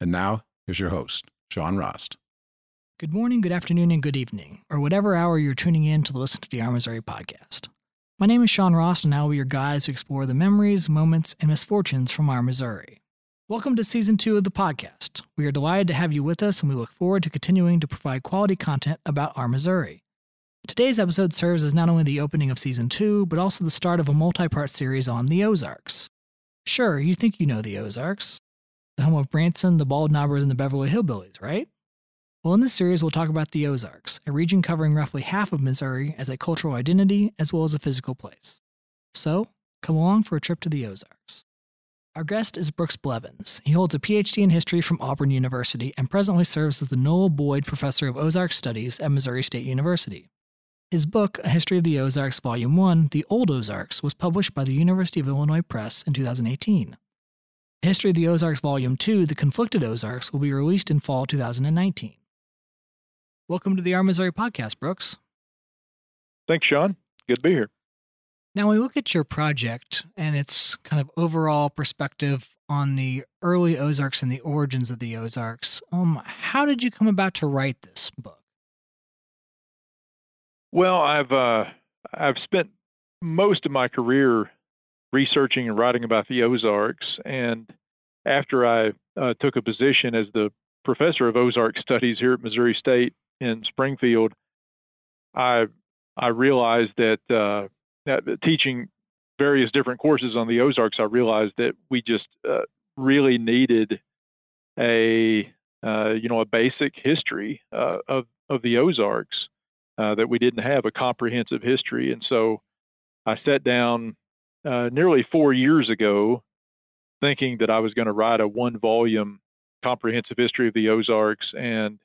And now, here's your host, Sean Rost. Good morning, good afternoon, and good evening, or whatever hour you're tuning in to listen to the Our Missouri podcast. My name is Sean Rost, and I will be your guides to explore the memories, moments, and misfortunes from Our Missouri. Welcome to Season 2 of the podcast. We are delighted to have you with us, and we look forward to continuing to provide quality content about Our Missouri. Today's episode serves as not only the opening of Season 2, but also the start of a multi-part series on the Ozarks. Sure, you think you know the Ozarks. The home of Branson, the Bald Knobbers, and the Beverly Hillbillies, right? Well, in this series, we'll talk about the Ozarks, a region covering roughly half of Missouri as a cultural identity as well as a physical place. So, come along for a trip to the Ozarks. Our guest is Brooks Blevins. He holds a Ph.D. in history from Auburn University and presently serves as the Noel Boyd Professor of Ozark Studies at Missouri State University. His book, A History of the Ozarks, Volume 1, The Old Ozarks, was published by the University of Illinois Press in 2018. History of the Ozarks Volume 2, The Conflicted Ozarks, will be released in fall 2019. Welcome to the Our Missouri podcast, Brooks. Thanks, Sean. Good to be here. Now, when we look at your project and its kind of overall perspective on the early Ozarks and the origins of the Ozarks, how did you come about to write this book? Well, I've spent most of my career researching and writing about the Ozarks. And after I took a position as the professor of Ozark Studies here at Missouri State in Springfield, I realized that, teaching various different courses on the Ozarks, I realized that we just really needed a basic history of the Ozarks, that we didn't have a comprehensive history. And so I sat down nearly 4 years ago, thinking that I was going to write a one-volume comprehensive history of the Ozarks. And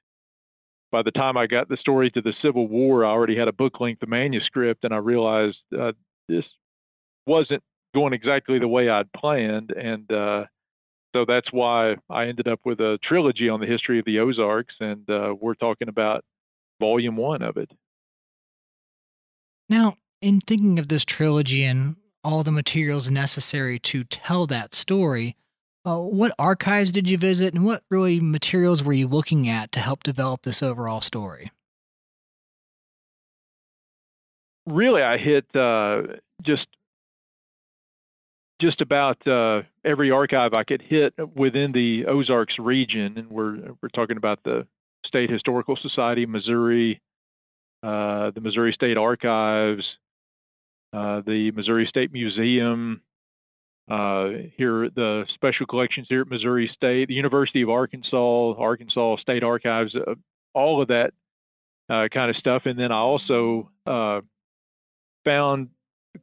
by the time I got the story to the Civil War, I already had a book-length manuscript, and I realized this wasn't going exactly the way I'd planned. And so that's why I ended up with a trilogy on the history of the Ozarks, and we're talking about Volume 1 of it. Now, in thinking of this trilogy and all the materials necessary to tell that story, what archives did you visit, and what really materials were you looking at to help develop this overall story? Really, I hit just about every archive I could hit within the Ozarks region, and we're talking about the State Historical Society of Missouri, the Missouri State Archives, the Missouri State Museum, here the special collections here at Missouri State, the University of Arkansas, Arkansas State Archives, all of that kind of stuff. And then I also found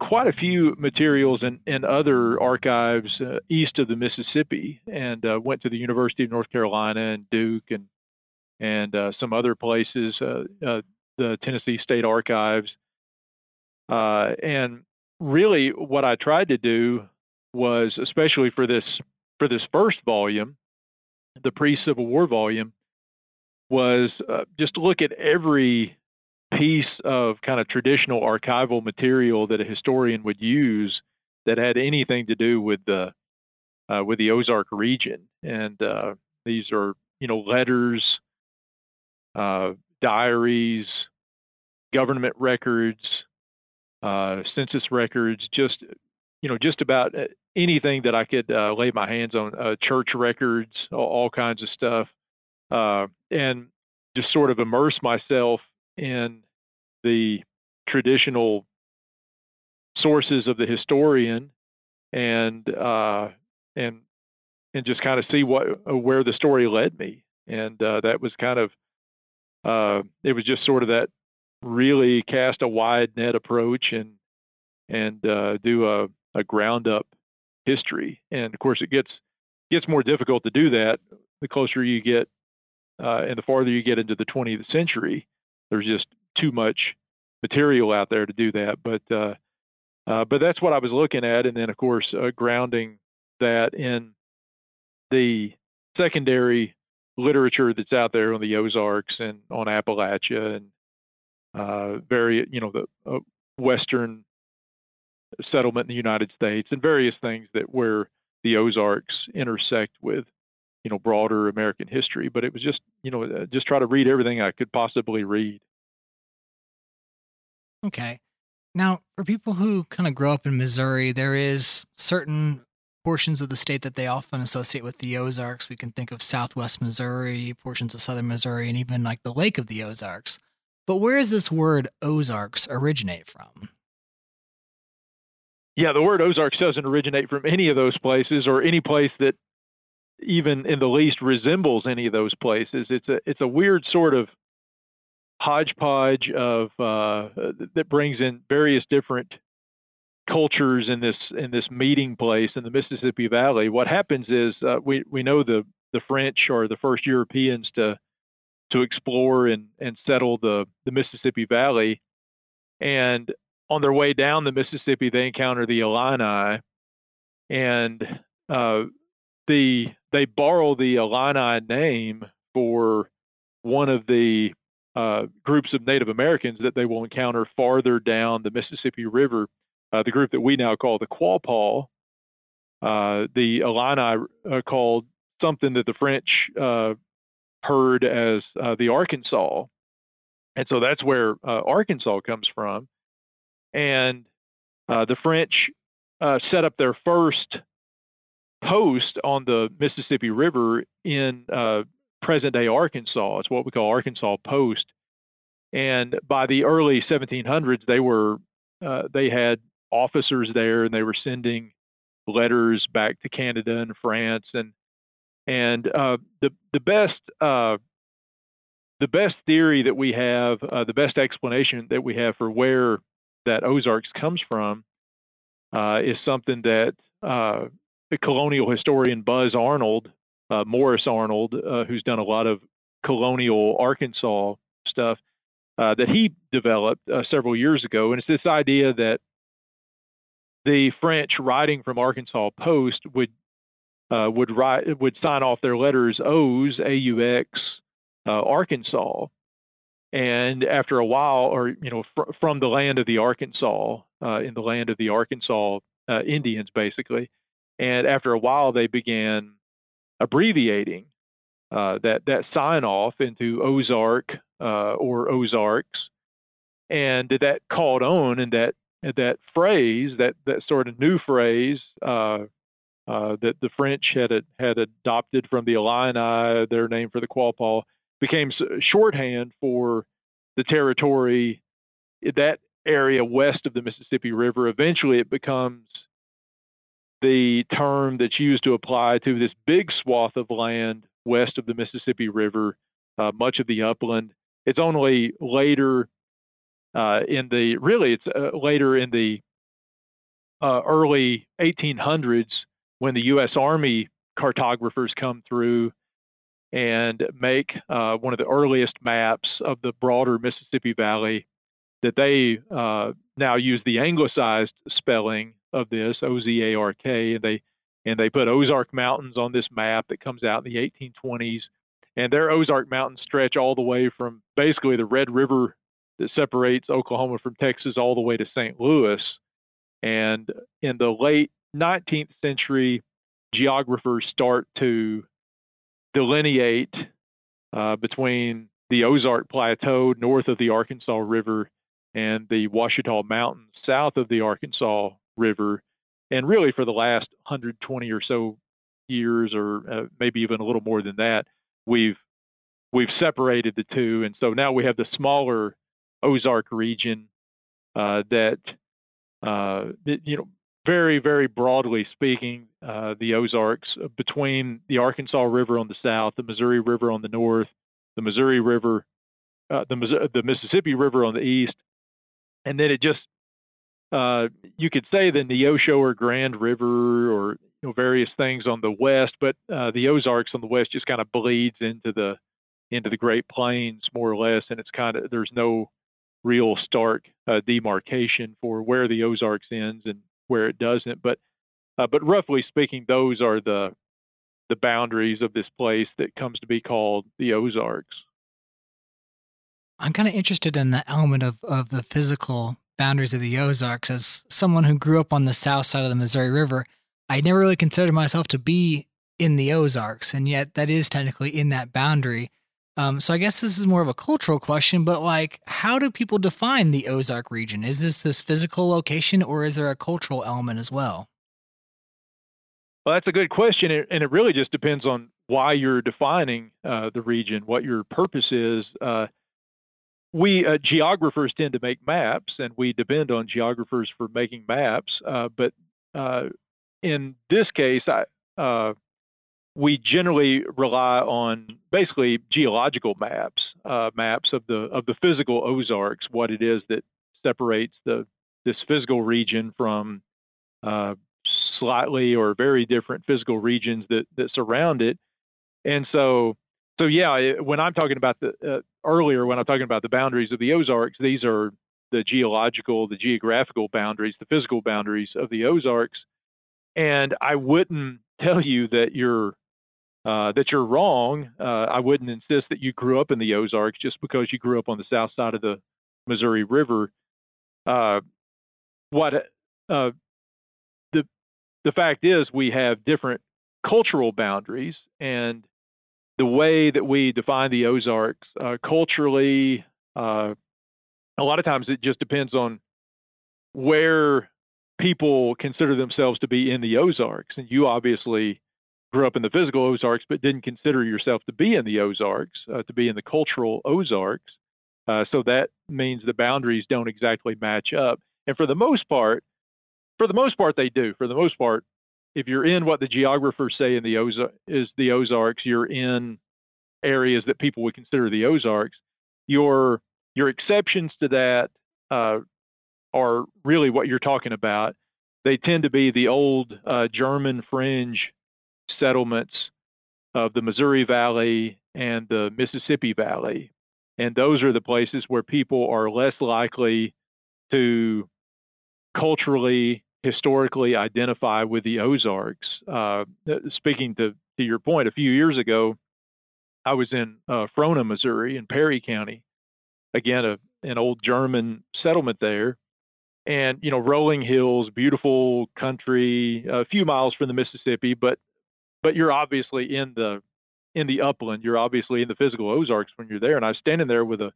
quite a few materials in other archives east of the Mississippi, and went to the University of North Carolina and Duke and some other places, the Tennessee State Archives. And really what I tried to do was, especially for this first volume, the pre-Civil War volume, was just to look at every piece of kind of traditional archival material that a historian would use that had anything to do with the Ozark region. And these are, letters, diaries, government records, census records, just about anything that I could lay my hands on, church records, all kinds of stuff, and just sort of immerse myself in the traditional sources of the historian, and just kind of see where the story led me. And that was kind of it was just sort of that, really cast a wide net approach and do a ground up history. And of course, it gets more difficult to do that the closer you get and the farther you get into the 20th century, there's just too much material out there to do that. But that's what I was looking at. And then, of course, grounding that in the secondary literature that's out there on the Ozarks and on Appalachia and the Western settlement in the United States and various things that where the Ozarks intersect with, broader American history. But it was just, just try to read everything I could possibly read. Okay. Now, for people who kind of grow up in Missouri, there is certain portions of the state that they often associate with the Ozarks. We can think of Southwest Missouri, portions of Southern Missouri, and even like the Lake of the Ozarks. But where does this word Ozarks originate from? Yeah, the word Ozarks doesn't originate from any of those places or any place that even in the least resembles any of those places. It's a weird sort of hodgepodge of that brings in various different cultures in this meeting place in the Mississippi Valley. What happens is we know the French are the first Europeans to explore and settle the Mississippi Valley, and on their way down the Mississippi they encounter the Illini, and they borrow the Illini name for one of the groups of Native Americans that they will encounter farther down the Mississippi River, the group that we now call the Quapaw. The Illini called something that the French heard as the Arkansas. And so that's where Arkansas comes from. And the French set up their first post on the Mississippi River in present-day Arkansas. It's what we call Arkansas Post. And by the early 1700s, they had officers there, and they were sending letters back to Canada and France. And the best theory that we have, the best explanation that we have for where that Ozarks comes from, is something that the colonial historian Buzz Arnold, Morris Arnold, who's done a lot of colonial Arkansas stuff, that he developed several years ago. And it's this idea that the French writing from Arkansas Post would sign off their letters O's, A-U-X, Arkansas. And after a while, or from the land of the Arkansas, in the land of the Arkansas Indians, basically. And after a while, they began abbreviating that sign off into Ozark or Ozarks, and that caught on, and that phrase, that sort of new phrase that the French had adopted from the Illini, their name for the Quapaw, became shorthand for the territory, that area west of the Mississippi River. Eventually, it becomes the term that's used to apply to this big swath of land west of the Mississippi River, much of the upland. It's only later in the early 1800s when the U.S. Army cartographers come through and make one of the earliest maps of the broader Mississippi Valley, that they now use the anglicized spelling of this, O-Z-A-R-K, and they put Ozark Mountains on this map that comes out in the 1820s. And their Ozark Mountains stretch all the way from basically the Red River that separates Oklahoma from Texas all the way to St. Louis. And in the late 19th century, geographers start to delineate between the Ozark Plateau north of the Arkansas River and the Ouachita Mountains south of the Arkansas River. And really for the last 120 or so years, or maybe even a little more than that, we've separated the two. And so now we have the smaller Ozark region that very, very broadly speaking, the Ozarks between the Arkansas River on the south, the Missouri River on the north, the Missouri River, the Mississippi River on the east, and then it just you could say the Neosho or Grand River, or various things on the west, but the Ozarks on the west just kind of bleeds into the Great Plains more or less, and it's kind of, there's no real stark demarcation for where the Ozarks ends and where it doesn't. But roughly speaking, those are the boundaries of this place that comes to be called the Ozarks. I'm kind of interested in the element of the physical boundaries of the Ozarks. As someone who grew up on the south side of the Missouri River, I never really considered myself to be in the Ozarks, and yet that is technically in that boundary. So I guess this is more of a cultural question, but like, how do people define the Ozark region? Is this physical location, or is there a cultural element as well? Well, that's a good question, and it really just depends on why you're defining the region, what your purpose is. We geographers tend to make maps, and we depend on geographers for making maps, but in this case, we generally rely on basically geological maps, maps of the physical Ozarks, what it is that separates this physical region from slightly or very different physical regions that surround it. And so yeah, when I'm talking about the boundaries of the Ozarks, these are the geographical boundaries, the physical boundaries of the Ozarks. And I wouldn't tell you that you're wrong. I wouldn't insist that you grew up in the Ozarks just because you grew up on the south side of the Missouri River. The fact is, we have different cultural boundaries, and the way that we define the Ozarks culturally, a lot of times it just depends on where people consider themselves to be in the Ozarks. And you obviously grew up in the physical Ozarks, but didn't consider yourself to be in the Ozarks, to be in the cultural Ozarks. So that means the boundaries don't exactly match up. And for the most part, they do. For the most part, if you're in what the geographers say in the Ozarks, you're in areas that people would consider the Ozarks. Your exceptions to that are really what you're talking about. They tend to be the old German fringe settlements of the Missouri Valley and the Mississippi Valley. And those are the places where people are less likely to culturally, historically identify with the Ozarks. Speaking to your point, a few years ago, I was in Frona, Missouri, in Perry County, again, an old German settlement there. And, rolling hills, beautiful country, a few miles from the Mississippi, but you're obviously in the upland. You're obviously in the physical Ozarks when you're there. And I was standing there with a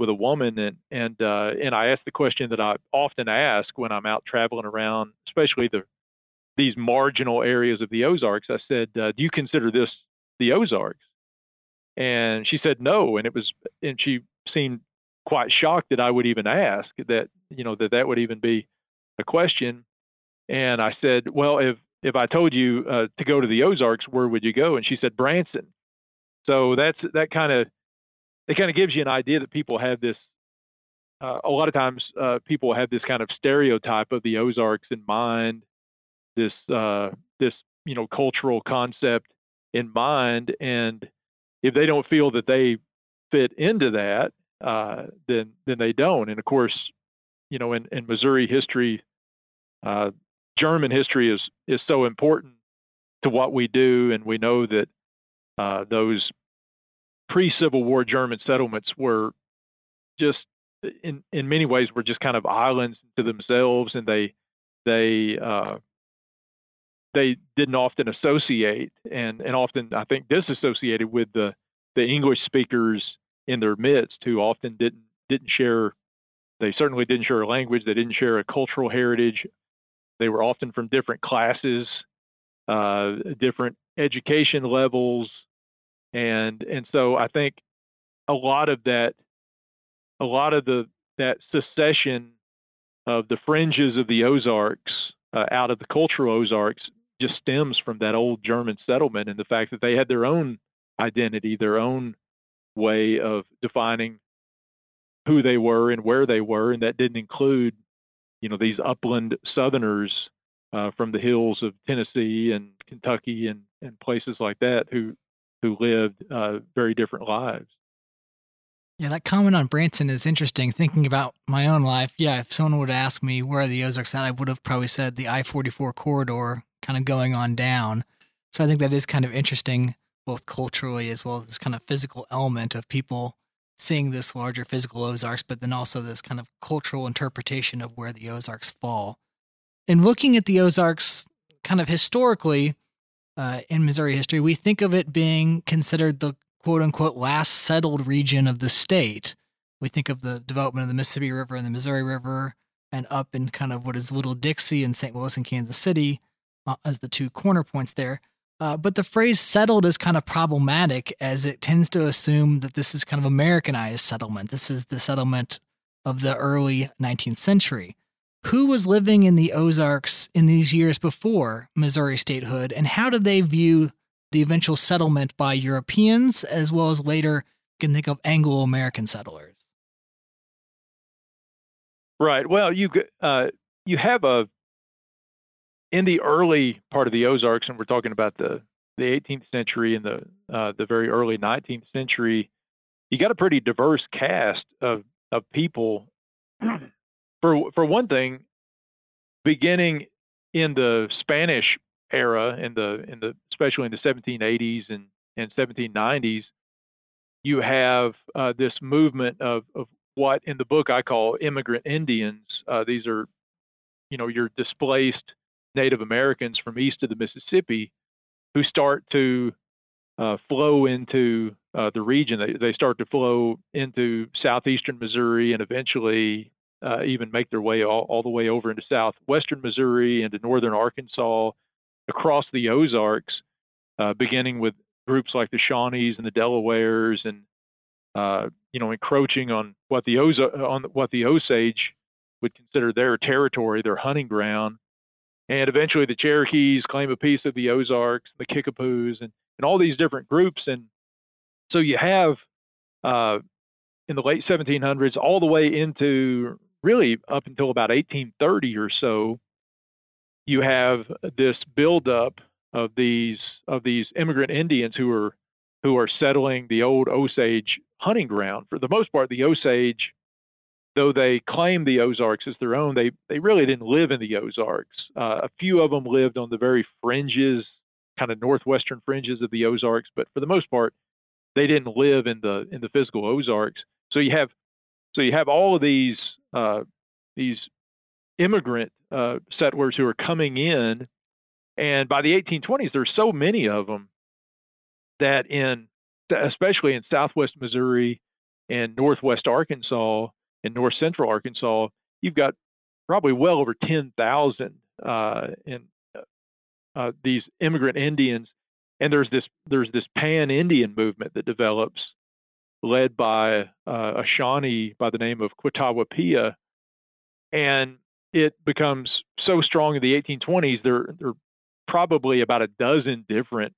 woman, and I asked the question that I often ask when I'm out traveling around, especially these marginal areas of the Ozarks. I said, "Do you consider this the Ozarks?" And she said no, and she seemed quite shocked that I would even ask that, that would even be a question. And I said, well, if I told you to go to the Ozarks, where would you go? And she said, Branson. So that kind of gives you an idea that people have this, a lot of times people have this kind of stereotype of the Ozarks in mind, this cultural concept in mind. And if they don't feel that they fit into that, then they don't. And of course, in Missouri history, German history is so important to what we do. And we know that those pre-Civil War German settlements were just, in many ways, were just kind of islands to themselves. And they didn't often associate and often, I think, disassociated with the English speakers in their midst, who often didn't share. They certainly didn't share a language. They didn't share a cultural heritage. They were often from different classes, different education levels, and so I think a lot of that secession of the fringes of the Ozarks out of the cultural Ozarks just stems from that old German settlement and the fact that they had their own identity, their own way of defining who they were and where they were, and that didn't include, these upland Southerners from the hills of Tennessee and Kentucky and places like that who lived very different lives. Yeah, that comment on Branson is interesting. Thinking about my own life, yeah, if someone would ask me where are the Ozarks at, I would have probably said the I-44 corridor kind of going on down. So I think that is kind of interesting, both culturally as well as this kind of physical element of people seeing this larger physical Ozarks, but then also this kind of cultural interpretation of where the Ozarks fall. And looking at the Ozarks kind of historically in Missouri history, we think of it being considered the quote-unquote last settled region of the state. We think of the development of the Mississippi River and the Missouri River and up in kind of what is Little Dixie and St. Louis and Kansas City as the two corner points there. But the phrase settled is kind of problematic as it tends to assume that this is kind of Americanized settlement. This is the settlement of the early 19th century. Who was living in the Ozarks in these years before Missouri statehood, and how did they view the eventual settlement by Europeans, as well as later you can think of Anglo-American settlers? Right. Well, you have in the early part of the Ozarks, and we're talking about the 18th century and the very early 19th century, you got a pretty diverse cast of people. For one thing, beginning in the Spanish era, especially in the 1780s and 1790s, you have this movement of what in the book I call immigrant Indians. These are, your displaced Native Americans from east of the Mississippi who start to flow into the region. They start to flow into southeastern Missouri and eventually even make their way all the way over into southwestern Missouri, into northern Arkansas, across the Ozarks, beginning with groups like the Shawnees and the Delawares, and encroaching on what the Osage would consider their territory, their hunting ground. And eventually the Cherokees claim a piece of the Ozarks, the Kickapoos, and all these different groups. And so you have, in the late 1700s, all the way into really up until about 1830 or so, you have this buildup of these immigrant Indians who are settling the old Osage hunting ground. For the most part, the Osage, though they claim the Ozarks as their own, they really didn't live in the Ozarks. A few of them lived on the very fringes, kind of northwestern fringes of the Ozarks, but for the most part, they didn't live in the physical Ozarks. So you have all of these immigrant settlers who are coming in, and by the 1820s, there's so many of them that especially in southwest Missouri and northwest Arkansas, in north central Arkansas, you've got probably well over 10,000 these immigrant Indians, and there's this pan-Indian movement that develops, led by a Shawnee by the name of Quatawapia, and it becomes so strong in the 1820s. There are probably about a dozen different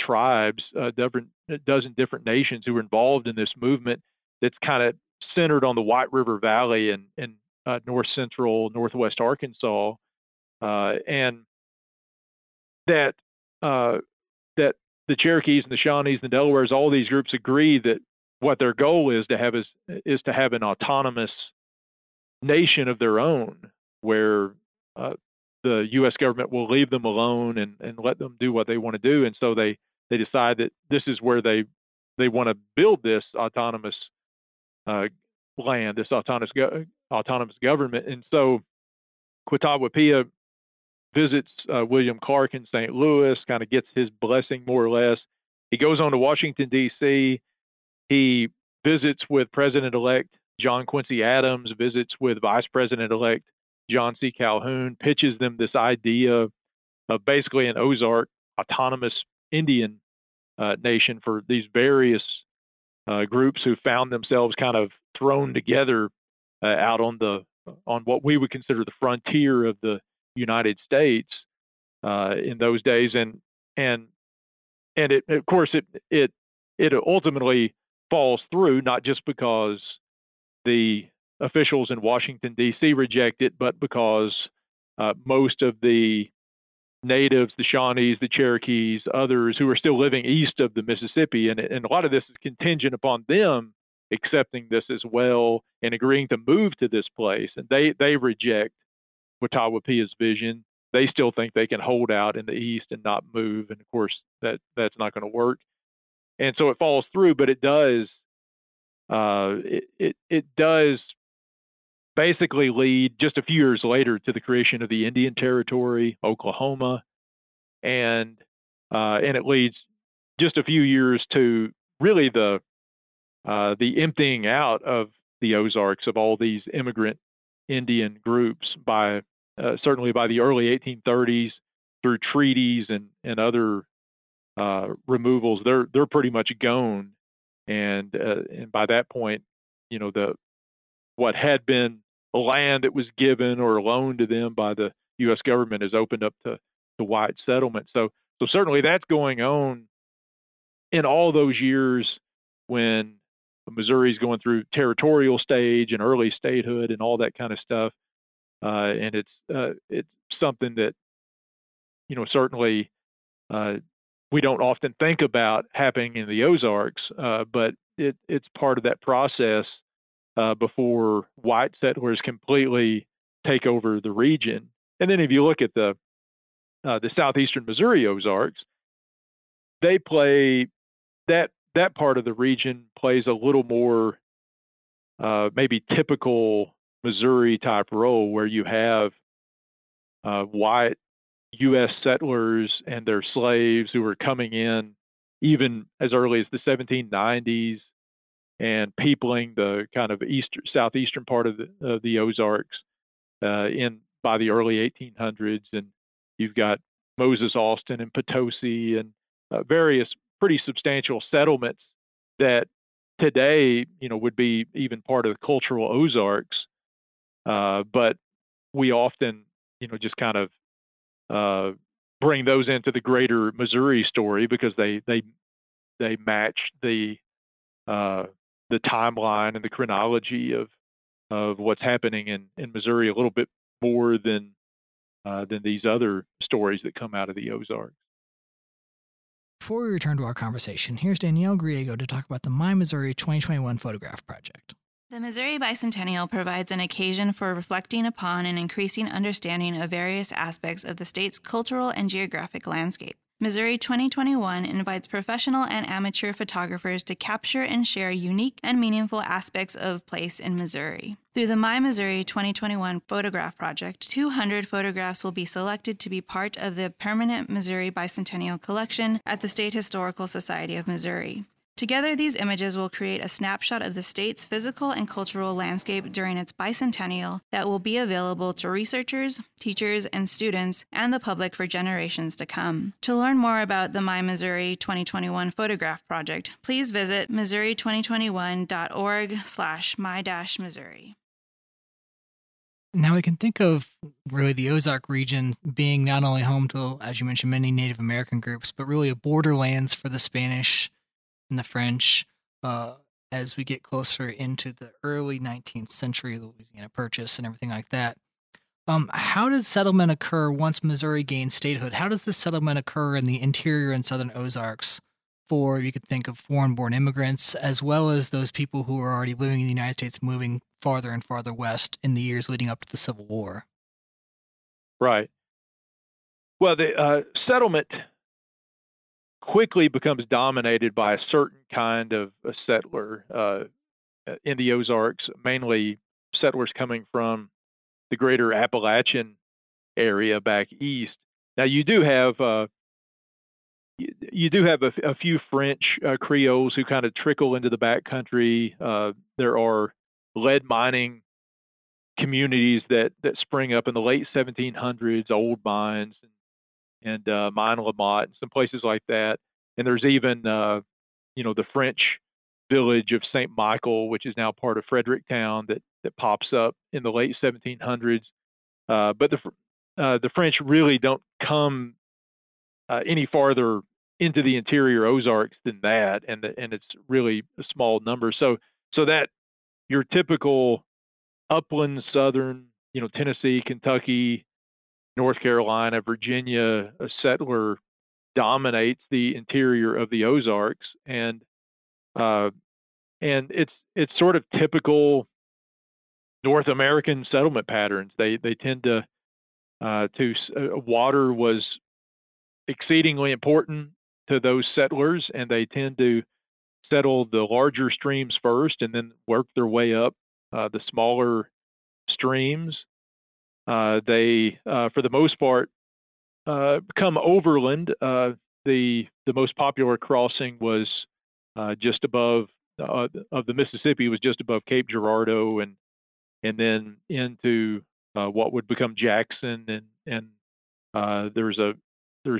tribes, a dozen different nations who were involved in this movement. That's kind of centered on the White River Valley and north central, northwest Arkansas, and that the Cherokees and the Shawnees and the Delawares, all these groups agree that what their goal is to have an autonomous nation of their own, where the U.S. government will leave them alone and let them do what they want to do. And so they decide that this is where they want to build this autonomous land, this autonomous government. And so Quatawapia visits William Clark in St. Louis, kind of gets his blessing more or less. He goes on to Washington, D.C. He visits with President-elect John Quincy Adams, visits with Vice President-elect John C. Calhoun, pitches them this idea of basically an Ozark autonomous Indian nation for these various groups who found themselves kind of thrown together out on what we would consider the frontier of the United States in those days, and it, of course, it ultimately falls through, not just because the officials in Washington D.C. reject it, but because Most of the natives, the Shawnees, the Cherokees, others who are still living east of the Mississippi. And a lot of this is contingent upon them accepting this as well and agreeing to move to this place. And they reject Quatawapia's vision. They still think they can hold out in the east and not move. And of course, that's not going to work. And so it falls through, but it does it does basically lead just a few years later to the creation of the Indian Territory, Oklahoma, and it leads just a few years to really the emptying out of the Ozarks of all these immigrant Indian groups by certainly by the early 1830s through treaties and other removals. They're pretty much gone, and by that point, you know, the what had been land that was given or loaned to them by the U.S. government is opened up to white settlement. So certainly that's going on in all those years when Missouri's going through territorial stage and early statehood and all that kind of stuff. And it's something that, you know, certainly we don't often think about happening in the Ozarks, but it's part of that process before white settlers completely take over the region. And then if you look at the southeastern Missouri Ozarks, they play that part of the region plays a little more maybe typical Missouri type role where you have white U.S. settlers and their slaves who are coming in even as early as the 1790s. And peopling the kind of southeastern part of the Ozarks by the early 1800s, and you've got Moses Austin and Potosi and various pretty substantial settlements that today, you know, would be even part of the cultural Ozarks, but we often, you know, just kind of bring those into the greater Missouri story because they match the timeline and the chronology of what's happening in Missouri a little bit more than these other stories that come out of the Ozarks. Before we return to our conversation, here's Danielle Griego to talk about the My Missouri 2021 Photograph Project. The Missouri Bicentennial provides an occasion for reflecting upon an increasing understanding of various aspects of the state's cultural and geographic landscape. Missouri 2021 invites professional and amateur photographers to capture and share unique and meaningful aspects of place in Missouri. Through the My Missouri 2021 Photograph Project, 200 photographs will be selected to be part of the permanent Missouri Bicentennial Collection at the State Historical Society of Missouri. Together, these images will create a snapshot of the state's physical and cultural landscape during its bicentennial that will be available to researchers, teachers, and students, and the public for generations to come. To learn more about the My Missouri 2021 Photograph Project, please visit missouri2021.org/my-missouri. Now we can think of really the Ozark region being not only home to, as you mentioned, many Native American groups, but really a borderlands for the Spanish and the French as we get closer into the early 19th century, the Louisiana Purchase and everything like that. How does settlement occur once Missouri gains statehood? How does this settlement occur in the interior and southern Ozarks for, you could think of foreign-born immigrants, as well as those people who are already living in the United States moving farther and farther west in the years leading up to the Civil War? Right. Well, the settlement quickly becomes dominated by a certain kind of a settler in the Ozarks, mainly settlers coming from the greater Appalachian area back east. Now you do have a few French Creoles who kind of trickle into the backcountry. There are lead mining communities that spring up in the late 1700s, old mines and Mine Lamont, some places like that. And there's even, you know, the French village of St. Michael, which is now part of Fredericktown, that pops up in the late 1700s. But the French really don't come any farther into the interior Ozarks than that, and it's really a small number. So that your typical upland southern, you know, Tennessee, Kentucky, North Carolina, Virginia, a settler dominates the interior of the Ozarks, and it's sort of typical North American settlement patterns. They tend to water was exceedingly important to those settlers, and they tend to settle the larger streams first, and then work their way up the smaller streams. They, for the most part, come overland. The most popular crossing was just above of the Mississippi, was just above Cape Girardeau, and then into what would become Jackson, and there's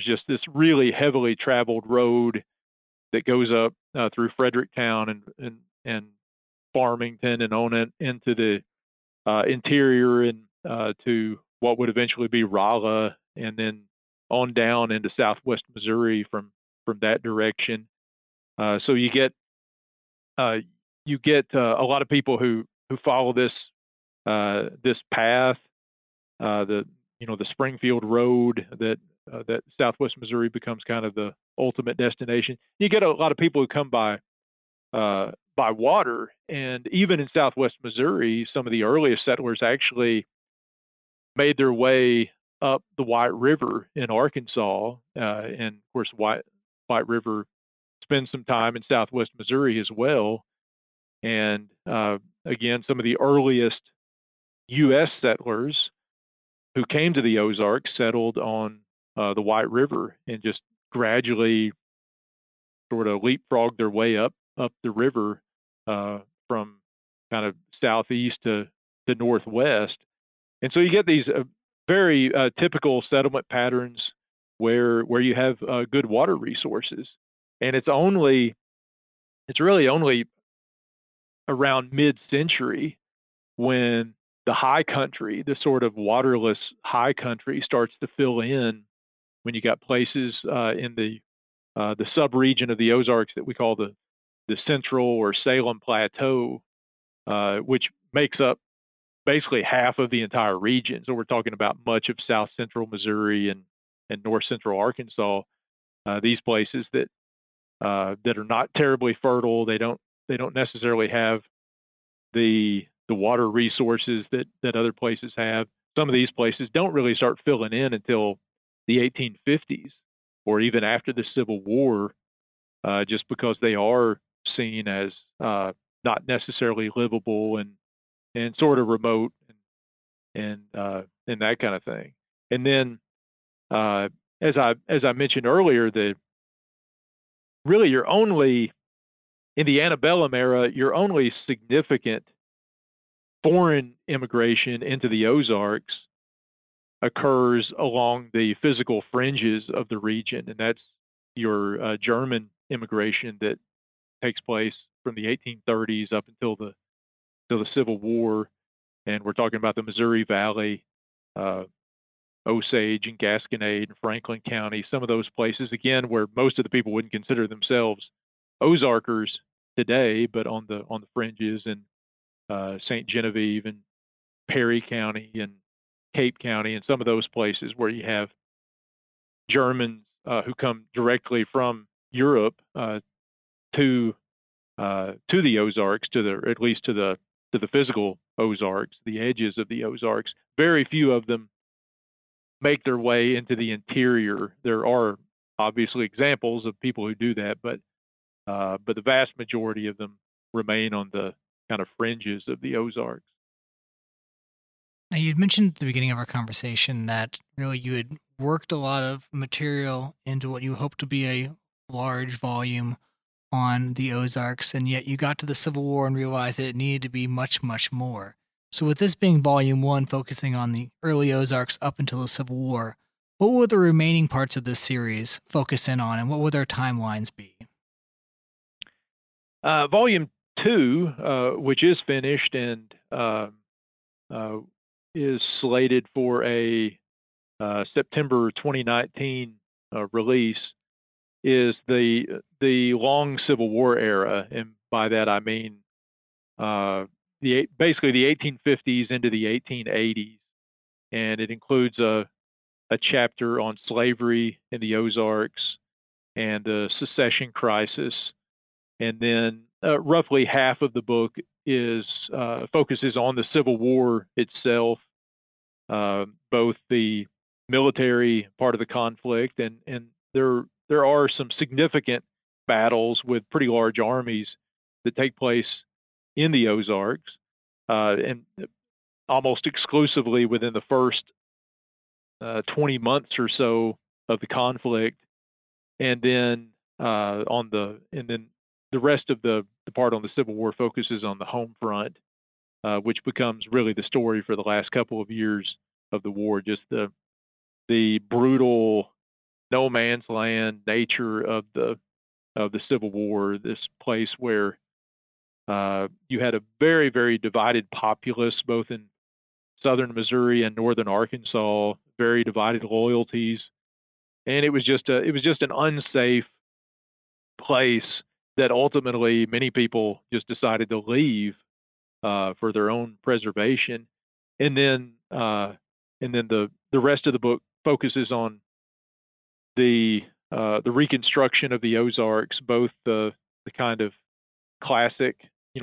just this really heavily traveled road that goes up through Fredericktown and Farmington, and on into the interior and to what would eventually be Rolla, and then on down into southwest Missouri from that direction. So you get a lot of people who follow this path, the Springfield Road that southwest Missouri becomes kind of the ultimate destination. You get a lot of people who come by water, and even in southwest Missouri, some of the earliest settlers actually made their way up the White River in Arkansas, and of course White River spends some time in southwest Missouri as well. And again, some of the earliest U.S. settlers who came to the Ozarks settled on the White River, and just gradually sort of leapfrogged their way up the river from kind of southeast to northwest. And so you get these very typical settlement patterns where you have good water resources. And it's really only around mid-century when the high country, the sort of waterless high country, starts to fill in, when you got places in the sub-region of the Ozarks that we call the Central or Salem Plateau, which makes up basically half of the entire region. So we're talking about much of south central Missouri and north central Arkansas. These places that are not terribly fertile. They don't necessarily have the water resources that other places have. Some of these places don't really start filling in until the 1850s, or even after the Civil War, just because they are seen as not necessarily livable and sort of remote and that kind of thing. And then, as I mentioned earlier, in the antebellum era, your only significant foreign immigration into the Ozarks occurs along the physical fringes of the region, and that's your German immigration that takes place from the 1830s up until the Civil War, and we're talking about the Missouri Valley, Osage and Gasconade and Franklin County, some of those places, again, where most of the people wouldn't consider themselves Ozarkers today, but on the fringes, and St. Genevieve and Perry County and Cape County, and some of those places where you have Germans who come directly from Europe to the Ozarks, at least to the physical Ozarks, the edges of the Ozarks. Very few of them make their way into the interior. There are obviously examples of people who do that, but the vast majority of them remain on the kind of fringes of the Ozarks. Now, you'd mentioned at the beginning of our conversation that really you had worked a lot of material into what you hoped to be a large volume on the Ozarks, and yet you got to the Civil War and realized that it needed to be much, much more. So with this being Volume 1, focusing on the early Ozarks up until the Civil War, what would the remaining parts of this series focus in on, and what would their timelines be? Volume 2, which is finished and is slated for a September 2019 release, is the long Civil War era, and by that I mean basically the 1850s into the 1880s, and it includes a chapter on slavery in the Ozarks and the secession crisis. And then roughly half of the book is focuses on the Civil War itself, both the military part of the conflict, and there are some significant battles with pretty large armies that take place in the Ozarks, and almost exclusively within the first 20 months or so of the conflict, and then the rest of the part on the Civil War focuses on the home front, which becomes really the story for the last couple of years of the war, just the brutal no man's land nature of the Civil War, this place where you had a very, very divided populace, both in southern Missouri and northern Arkansas, very divided loyalties, and it was just an unsafe place that ultimately many people just decided to leave for their own preservation. And then the rest of the book focuses on the reconstruction of the Ozarks, both the kind of classic,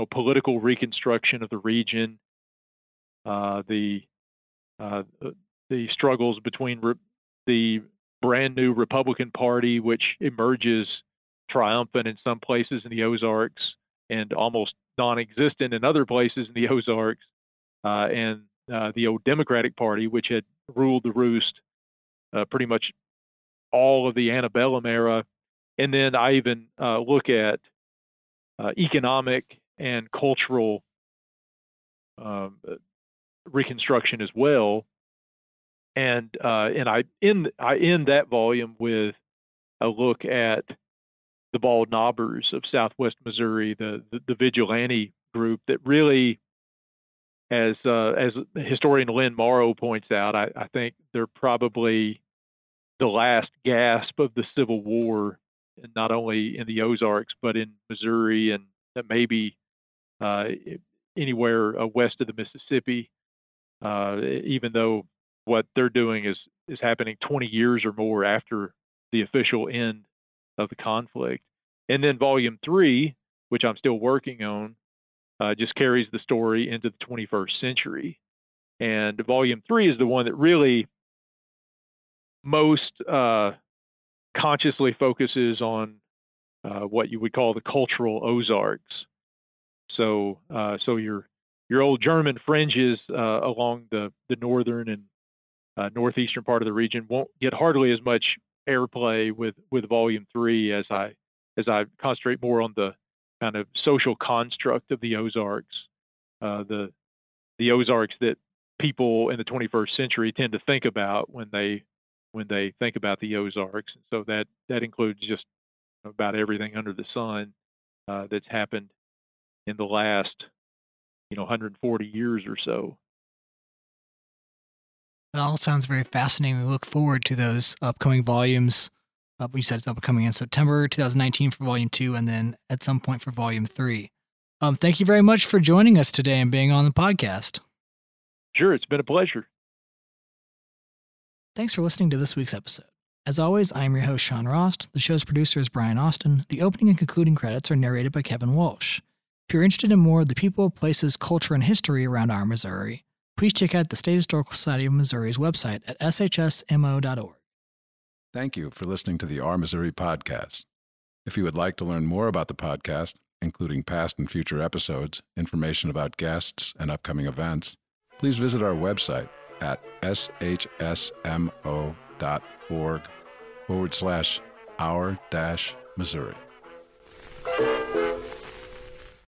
political reconstruction of the region, the struggles between the brand new Republican Party, which emerges triumphant in some places in the Ozarks and almost non-existent in other places in the Ozarks, and the old Democratic Party, which had ruled the roost pretty much all of the antebellum era. And then I even look at economic and cultural reconstruction as well, and I end that volume with a look at the Bald Knobbers of Southwest Missouri, the vigilante group that really, as historian Lynn Morrow points out, I think they're probably the last gasp of the Civil War, not only in the Ozarks but in Missouri and maybe anywhere west of the Mississippi. Even though what they're doing is happening 20 years or more after the official end of the conflict. And then volume 3, which I'm still working on, just carries the story into the 21st century. And volume 3 is the one that really most consciously focuses on what you would call the cultural Ozarks. So your old German fringes along the northern and northeastern part of the region won't get hardly as much airplay with volume 3, as I concentrate more on the kind of social construct of the Ozarks, the Ozarks that people in the 21st century tend to think about when they think about the Ozarks. And so that includes just about everything under the sun that's happened in the last 140 years or so. It all sounds very fascinating. We look forward to those upcoming volumes. You said it's upcoming in September 2019 for volume 2, and then at some point for volume 3. Thank you very much for joining us today and being on the podcast. Sure, it's been a pleasure. Thanks for listening to this week's episode. As always, I'm your host, Sean Rost. The show's producer is Brian Austin. The opening and concluding credits are narrated by Kevin Walsh. If you're interested in more of the people, places, culture, and history around our Missouri, please check out the State Historical Society of Missouri's website at shsmo.org. Thank you for listening to the Our Missouri podcast. If you would like to learn more about the podcast, including past and future episodes, information about guests, and upcoming events, please visit our website at shsmo.org/our-Missouri.